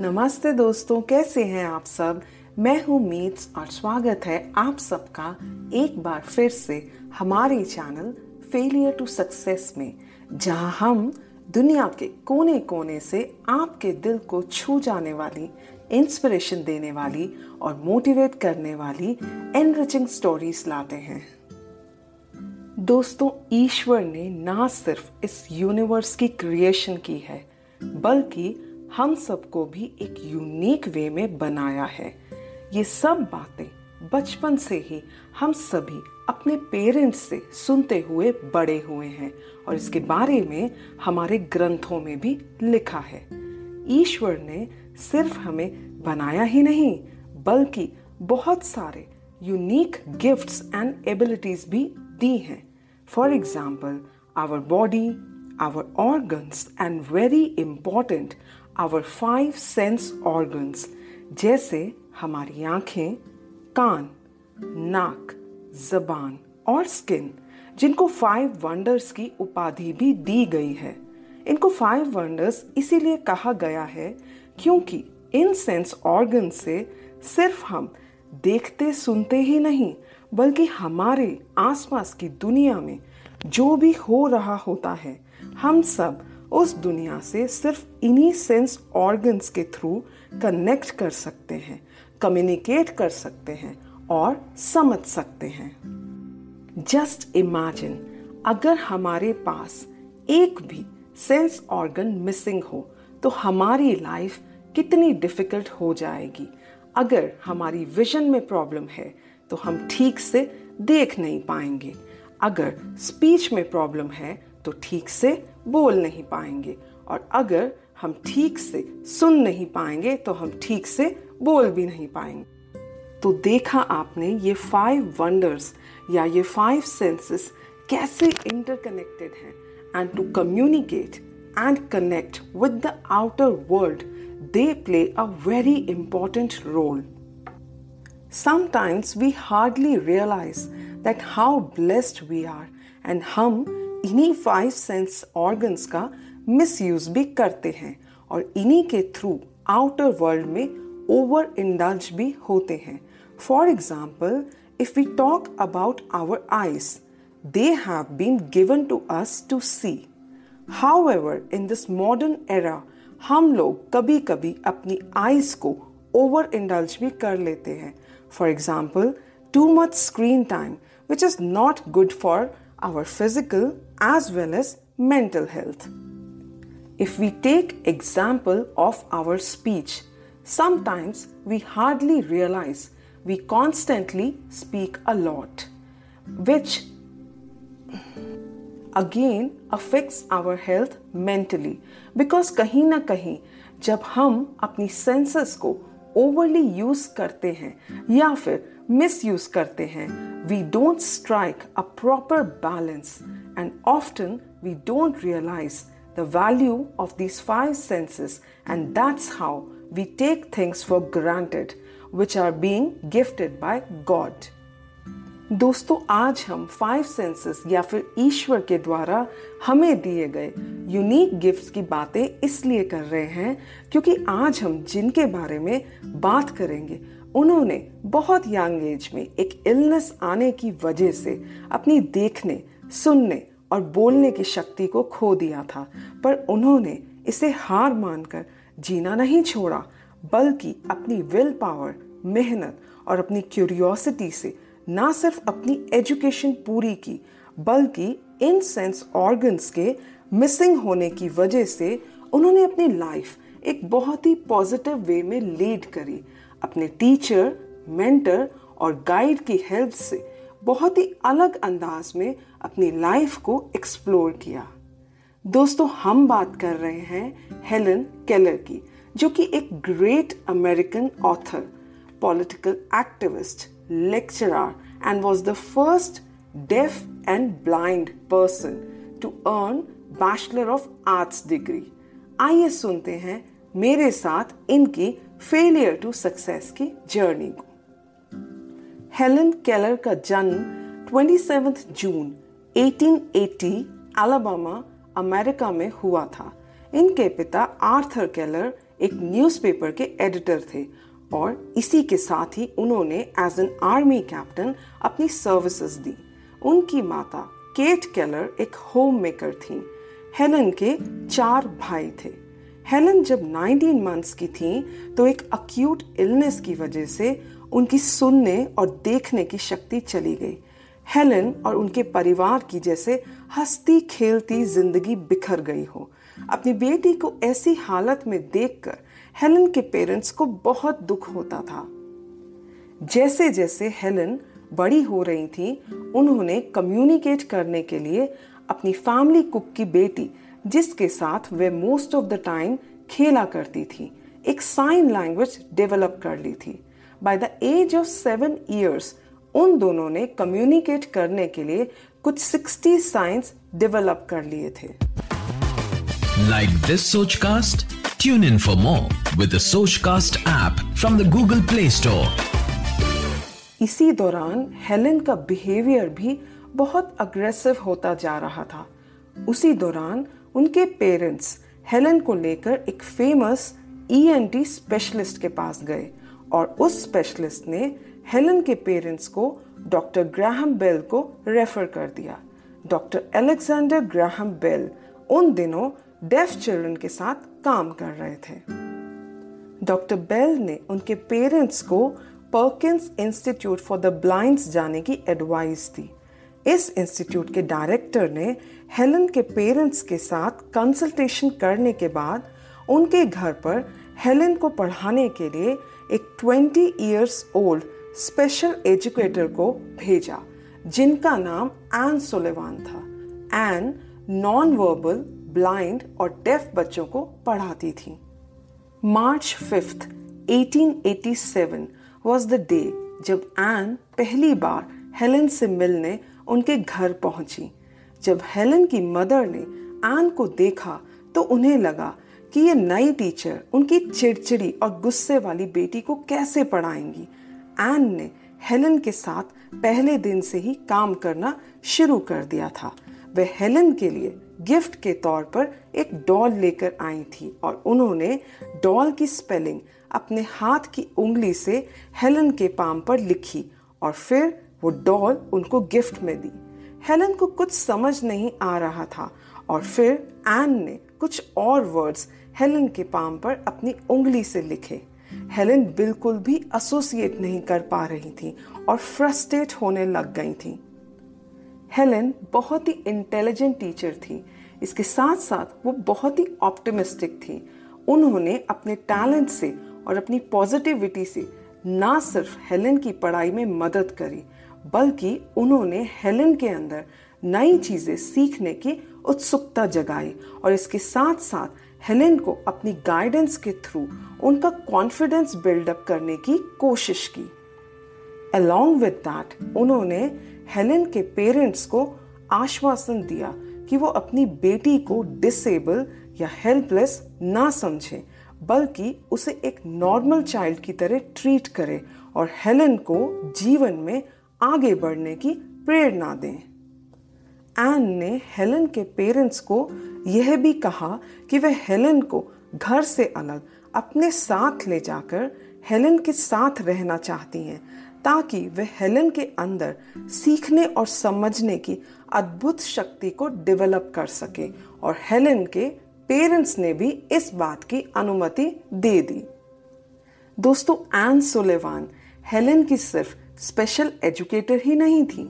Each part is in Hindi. नमस्ते दोस्तों, कैसे हैं आप सब? मैं हूँ मीट्स और स्वागत है आप सबका एक बार फिर से हमारे चैनल फेलियर टू सक्सेस में, जहाँ हम दुनिया के कोने कोने से आपके दिल को छू जाने वाली, इंस्पिरेशन देने वाली और मोटिवेट करने वाली एनरिचिंग स्टोरीज लाते हैं। दोस्तों, ईश्वर ने ना सिर्फ इस यूनिवर्स की क्रिएशन की है, बल्कि हम सबको भी एक यूनिक वे में बनाया है। ये सब बातें बचपन से ही हम सभी अपने पेरेंट्स से सुनते हुए बड़े हुए हैं और इसके बारे में हमारे ग्रंथों में भी लिखा है। ईश्वर ने सिर्फ हमें बनाया ही नहीं, बल्कि बहुत सारे यूनिक गिफ्ट्स एंड एबिलिटीज भी दी हैं। For example, our body, our organs and very important our 5 sense organs, जैसे हमारी आंखें, कान, नाक, जबान और स्किन, जिनको 5 वंडर्स की उपाधि भी दी गई है। इनको 5 वंडर्स इसीलिए कहा गया है क्योंकि इन सेंस ऑर्गन से सिर्फ हम देखते सुनते ही नहीं, बल्कि हमारे आसपास की दुनिया में जो भी हो रहा होता है, हम सब उस दुनिया से सिर्फ इन्हीं सेंस ऑर्गन्स के थ्रू कनेक्ट कर सकते हैं, कम्युनिकेट कर सकते हैं और समझ सकते हैं। जस्ट इमेजिन, अगर हमारे पास एक भी सेंस ऑर्गन मिसिंग हो तो हमारी लाइफ कितनी डिफिकल्ट हो जाएगी। अगर हमारी विजन में प्रॉब्लम है तो हम ठीक से देख नहीं पाएंगे, अगर स्पीच में प्रॉब्लम है तो ठीक से बोल नहीं पाएंगे, और अगर हम ठीक से सुन नहीं पाएंगे तो हम ठीक से बोल भी नहीं पाएंगे। तो देखा आपने ये 5 वंडर्स या ये 5 सेंसेस कैसे इंटरकनेक्टेड हैं। And to communicate and connect with the outer world, they play a very important role. Sometimes we hardly realize that how blessed we are, and हम इन्हीं 5 सेंस ऑर्गन्स का मिसयूज भी करते हैं और इन्हीं के थ्रू आउटर वर्ल्ड में ओवर इंडल्ज भी होते हैं। For example, if we talk about our eyes, they have been given to us to see. However, in this modern era हम लोग कभी कभी अपनी आईज को ओवर इंडल्ज भी कर लेते हैं। For example, too much screen time, which is not good for our physical as well as mental health. If we take example of our speech, sometimes we hardly realize we constantly speak a lot, which again affects our health mentally, because kahin na kahin jab hum apni senses ko overly use करते हैं या फिर मिस यूज करते हैं, we don't strike a proper balance and often we don't realise the value of these 5 senses, and that's how we take things for granted which are being gifted by God. दोस्तों, आज हम 5 सेंसेस या फिर ईश्वर के द्वारा हमें दिए गए यूनिक गिफ्ट्स की बातें इसलिए कर रहे हैं क्योंकि आज हम जिनके बारे में बात करेंगे, उन्होंने बहुत यंग एज में एक इलनेस आने की वजह से अपनी देखने, सुनने और बोलने की शक्ति को खो दिया था, पर उन्होंने इसे हार मानकर जीना नहीं छोड़ा, बल्कि अपनी विल पावर, मेहनत और अपनी क्यूरियोसिटी से ना सिर्फ अपनी एजुकेशन पूरी की, बल्कि इन सेंस ऑर्गन्स के मिसिंग होने की वजह से उन्होंने अपनी लाइफ एक बहुत ही पॉजिटिव वे में लीड करी। अपने टीचर, मेंटर और गाइड की हेल्प से बहुत ही अलग अंदाज में अपनी लाइफ को एक्सप्लोर किया। दोस्तों, हम बात कर रहे हैं हेलन केलर की, जो कि एक great American author, political activist, lecturer and was the first deaf and blind person to earn bachelor of arts degree. आइए सुनते हैं मेरे साथ इनकी फेलियर टू सक्सेस की जर्नी को। हेलन केलर का जन्म 27 जून 1880 अलाबामा, अमेरिका में हुआ था। इनके पिता आर्थर केलर एक न्यूज़पेपर के एडिटर थे और इसी के साथ ही उन्होंने एज एन आर्मी कैप्टन अपनी सर्विसेज दी। उनकी माता केट केलर एक होममेकर थी। हेलन के 4 भाई थे। हेलन जब 19 मंथ्स की थी तो एक अक्यूट इलनेस की वजह से उनकी सुनने और देखने की शक्ति चली गई। हेलन और उनके परिवार की जैसे हंसती खेलती जिंदगी बिखर गई हो। अपनी बेटी को ऐसी हालत में देखकर हेलन के पेरेंट्स को बहुत दुख होता था। जैसे जैसे हेलन बड़ी हो रही थी, उन्होंने कम्युनिकेट करने के लिए अपनी फैमिली कुक की बेटी, जिसके साथ वे मोस्ट ऑफ द टाइम खेला करती थी, एक साइन लैंग्वेज डेवलप कर ली थी। By the age of 7 years उन दोनों ने कम्युनिकेट करने के लिए कुछ 60 साइंस डेवलप कर लिए थे। Like this Sochcast, tune in for more with the Sochcast app from the Google play store. इसी दौरान हेलन का बिहेवियर भी बहुत अग्रेसिव होता जा रहा था। उसी दौरान उनके पेरेंट्स हेलन को लेकर एक फेमस ENT स्पेशलिस्ट के पास गए और उस स्पेशलिस्ट ने हेलन के पेरेंट्स को डॉक्टर ग्राहम बेल को रेफर कर दिया। डॉक्टर अलेक्जेंडर ग्राहम बेल उन दिनों डेफ चिल्ड्रन के साथ काम कर रहे थे। डॉक्टर बेल ने उनके पेरेंट्स को Perkins institute for the blind जाने की एडवाइस दी। इस इंस्टीट्यूट के डायरेक्टर ने हेलन के पेरेंट्स के साथ कंसल्टेशन करने के बाद उनके घर पर हेलन को पढ़ाने के लिए एक 20 years old स्पेशल एजुकेटर को भेजा, जिनका नाम एन सुलिवान था। एन नॉन वर्बल, ब्लाइंड और डेफ बच्चों को पढ़ाती थी। March 5th, 1887 was the day जब एन पहली बार हेलन से मिलने उनके घर पहुंची। जब हेलन की मदर ने एन को देखा तो उन्हें लगा कि ये नई टीचर उनकी चिड़चिड़ी और गुस्से वाली बेटी को कैसे पढ़ाएंगी। एन ने हेलन के साथ पहले दिन से ही काम करना शुरू कर दिया था। वे हेलन के लिए गिफ्ट के तौर पर एक डॉल लेकर आई थी और उन्होंने डॉल की स्पेलिंग अपने हाथ की उंगली से हेलन के पाम पर लिखी और फिर वो डॉल उनको गिफ्ट में दी। हेलन को कुछ समझ नहीं आ रहा था और फिर एन ने कुछ और वर्ड्स हेलन के पाम पर अपनी उंगली से लिखे। हेलन बिल्कुल भी एसोसिएट नहीं कर पा रही थी और फ्रस्ट्रेट होने लग गई थी। हेलन बहुत ही इंटेलिजेंट टीचर थी, इसके साथ साथ वो बहुत ही ऑप्टिमिस्टिक थी। उन्होंने अपने टैलेंट से और अपनी पॉजिटिविटी से ना सिर्फ हेलन की पढ़ाई में मदद करी, बल्कि उन्होंने हेलन के अंदर नई चीज़ें सीखने की उत्सुकता जगाई और इसके साथ साथ हेलन को अपनी गाइडेंस के थ्रू उनका कॉन्फिडेंस बिल्डअप करने की कोशिश की। अलॉन्ग विद दैट उन्होंने हेलन के पेरेंट्स को आश्वासन दिया कि वो अपनी बेटी को डिसेबल या हेल्पलेस ना समझे, बल्कि उसे एक नॉर्मल चाइल्ड की तरह ट्रीट करें और हेलन को जीवन में आगे बढ़ने की प्रेरणा दें। एन ने हेलन के पेरेंट्स को यह भी कहा कि वे हेलन को घर से अलग अपने साथ ले जाकर हेलन के साथ रहना चाहती हैं, ताकि वे हेलन के अंदर सीखने और समझने की अद्भुत शक्ति को डेवलप कर सके और हेलन के पेरेंट्स ने भी इस बात की अनुमति दे दी। दोस्तों, एन सुलिवान हेलन की सिर्फ स्पेशल एजुकेटर ही नहीं थी,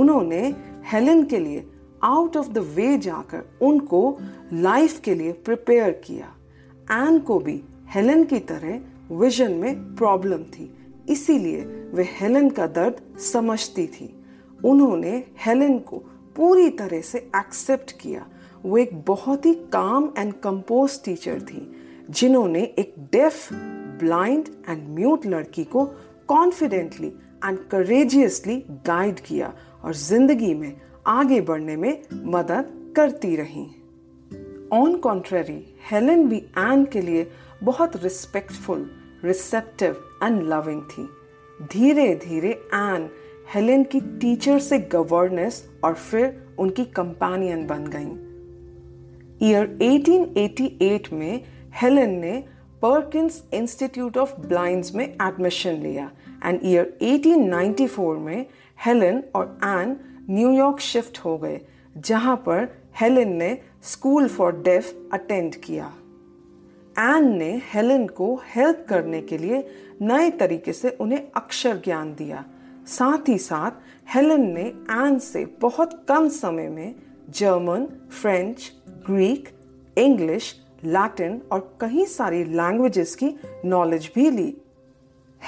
उन्होंने हेलन के लिए आउट ऑफ द वे जाकर उनको लाइफ के लिए प्रिपेयर किया। एन को भी हेलन की तरह विजन में प्रॉब्लम थी, इसीलिए वे हेलन का दर्द समझती थी। उन्होंने हेलेन को पूरी तरह से एक्सेप्ट किया। वो एक बहुत ही काम एंड कंपोज टीचर थी जिन्होंने एक डेफ, ब्लाइंड एंड म्यूट लड़की को कॉन्फिडेंटली एंड करेजियसली गाइड किया और जिंदगी में आगे बढ़ने में मदद करती रही। ऑन कॉन्ट्रेरी, हेलेन भी एन के लिए बहुत रिस्पेक्टफुल, रिसेप्टिव एंड लविंग थी। धीरे धीरे एन हेलेन की टीचर से गवर्नेस और फिर उनकी कंपेनियन बन गईं। ईयर 1888 में हेलेन ने पर्किंस इंस्टीट्यूट ऑफ ब्लाइंड्स में एडमिशन लिया एंड ईयर 1894 में हेलेन और एन न्यूयॉर्क शिफ्ट हो गए, जहां पर हेलेन ने स्कूल फॉर डेफ अटेंड किया। एन ने हेलेन को हेल्प करने के लिए नए तरीके से उन्हें अक्षर ज्ञान दिया। साथ ही साथ हेलेन ने एन से बहुत कम समय में German, French, Greek, English, Latin और कई सारी लैंग्वेजेस की नॉलेज भी ली।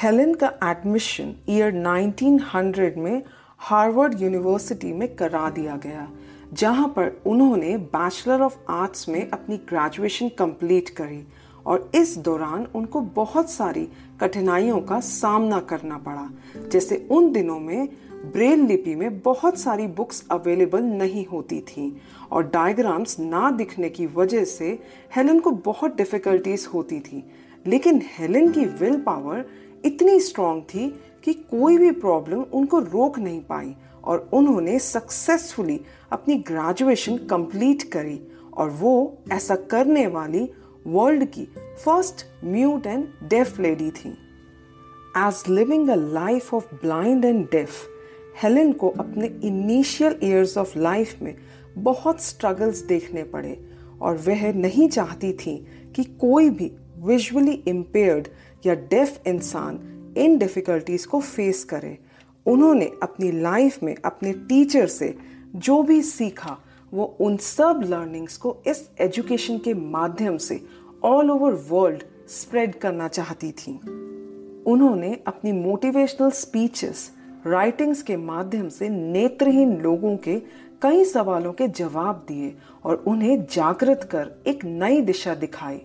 हेलेन का एडमिशन ईयर 1900 में हार्वर्ड यूनिवर्सिटी में करा दिया गया, जहां पर उन्होंने बैचलर ऑफ आर्ट्स में अपनी ग्रेजुएशन कंप्लीट करी और इस दौरान उनको बहुत सारी कठिनाइयों का सामना करना पड़ा। जैसे उन दिनों में ब्रेल लिपि में बहुत सारी बुक्स अवेलेबल नहीं होती थी और डायग्राम्स ना दिखने की वजह से हेलेन को बहुत डिफिकल्टीज होती थी, लेकिन हेलेन की विल पावर इतनी स्ट्रॉन्ग थी कि कोई भी प्रॉब्लम उनको रोक नहीं पाई और उन्होंने सक्सेसफुली अपनी ग्रेजुएशन कंप्लीट करी और वो ऐसा करने वाली वर्ल्ड की first mute and deaf lady थी। As living a life of blind and deaf, Helen को अपने इनिशियल ईयर्स ऑफ लाइफ में बहुत स्ट्रगल्स देखने पड़े और वह नहीं चाहती थी कि कोई भी विजुअली इम्पेयर्ड या डेफ इंसान इन डिफिकल्टीज को फेस करे। उन्होंने अपनी लाइफ में अपने टीचर से जो भी सीखा वो उन सब लर्निंग्स को इस एजुकेशन के माध्यम से ऑल ओवर वर्ल्ड स्प्रेड करना चाहती थी। उन्होंने अपनी मोटिवेशनल स्पीचेस, राइटिंग्स के माध्यम से नेत्रहीन लोगों के कई सवालों के जवाब दिए और उन्हें जागृत कर एक नई दिशा दिखाई।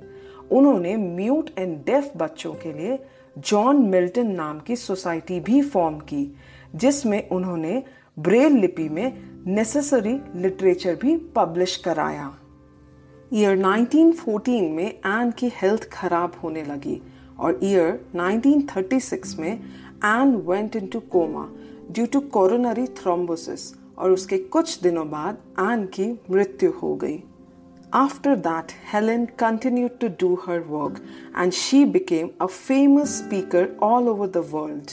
उन्होंने म्यूट एंड डेफ बच्चों के लिए जॉन मिल्टन नाम की सोसाइटी भी फॉर्म की, जिसमें उन्होंने ब्रेल लिपि में नेसेसरी लिटरेचर भी पब्लिश कराया। ईयर 1914 में एन की हेल्थ खराब होने लगी और ईयर 1936 में Anne went into coma due to coronary thrombosis और उसके कुछ दिनों बाद एन की मृत्यु हो गई। After that, Helen continued to do her work and she became a famous speaker all over the world.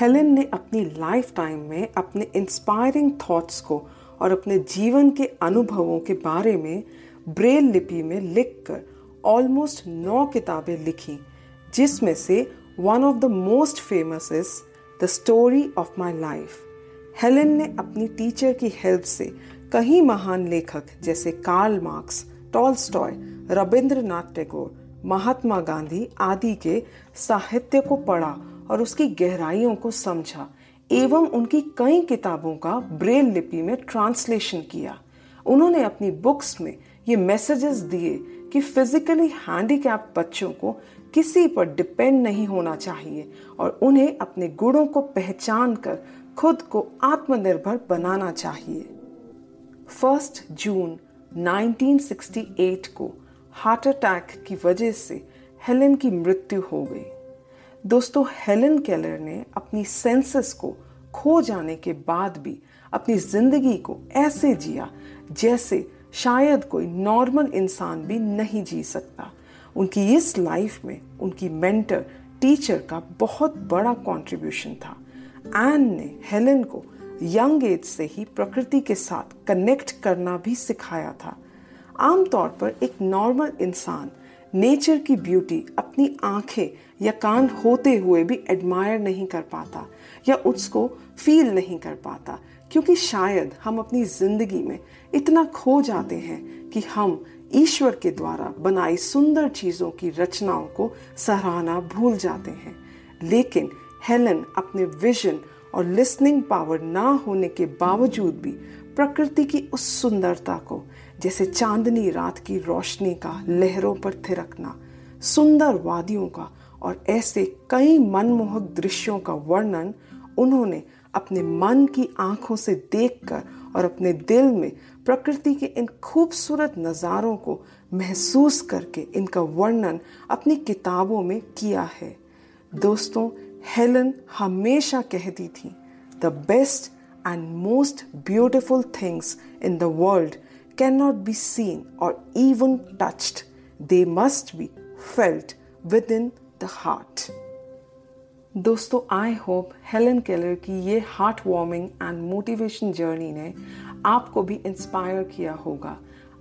Helen ने अपनी lifetime में अपने inspiring thoughts को और अपने जीवन के अनुभवों के बारे में ब्रेल लिपि में लिखकर almost 9 किताबें लिखी, जिसमें से one of the most famous is The Story of My Life. Helen ने अपनी टीचर की हेल्प से कई महान लेखक जैसे Karl Marx, Tolstoy, Rabindranath Tagore, Mahatma Gandhi आदि के साहित्य को पढ़ा और उसकी गहराइयों को समझा एवं उनकी कई किताबों का ब्रेल लिपि में ट्रांसलेशन किया। उन्होंने अपनी बुक्स में ये मैसेजेस दिए कि फिजिकली हैंडीकैप बच्चों को किसी पर डिपेंड नहीं होना चाहिए और उन्हें अपने गुणों को पहचान कर खुद को आत्मनिर्भर बनाना चाहिए। 1 जून 1968 को हार्ट अटैक की वजह से हेलेन की मृत्यु हो गई। दोस्तों, हेलेन केलर ने अपनी सेंसेस को खो जाने के बाद भी अपनी जिंदगी को ऐसे जिया जैसे शायद कोई नॉर्मल इंसान भी नहीं जी सकता। उनकी इस लाइफ में उनकी मेंटर, टीचर का बहुत बड़ा कंट्रीब्यूशन था। एन ने हेलेन को यंग एज से ही प्रकृति के साथ कनेक्ट करना भी सिखाया था। आमतौर पर एक नॉर्मल इंसान नेचर की ब्यूटी अपनी आंखें या कान होते हुए भी एडमायर नहीं कर पाता या उसको फील नहीं कर पाता, क्योंकि शायद हम अपनी जिंदगी में इतना खो जाते हैं कि हम ईश्वर के द्वारा बनाई सुंदर चीज़ों की रचनाओं को सराहना भूल जाते हैं। लेकिन हेलेन अपने विजन और लिसनिंग पावर ना होने के बावजूद भी प्रकृति की उस सुंदरता को, जैसे चांदनी रात की रोशनी का लहरों पर थिरकना, सुंदर वादियों का और ऐसे कई मनमोहक दृश्यों का वर्णन उन्होंने अपने मन की आंखों से देखकर और अपने दिल में प्रकृति के इन खूबसूरत नज़ारों को महसूस करके इनका वर्णन अपनी किताबों में किया है। दोस्तों, हेलन हमेशा कहती थी, the best and most beautiful things in the world can not be seen और even touched, they must be felt within the heart. दोस्तों, आई होप हेलन केलर की ये heart warming and motivation journey ने आपको भी इंस्पायर किया होगा।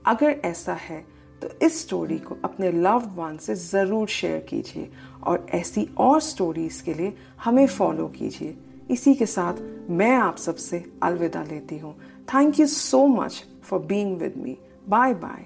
अगर ऐसा है तो इस स्टोरी को अपने लव्ड वन से ज़रूर शेयर कीजिए और ऐसी और स्टोरीज़ के लिए हमें फॉलो कीजिए। इसी के साथ मैं आप सबसे अलविदा लेती हूँ। Thank you so much for being with me. Bye bye.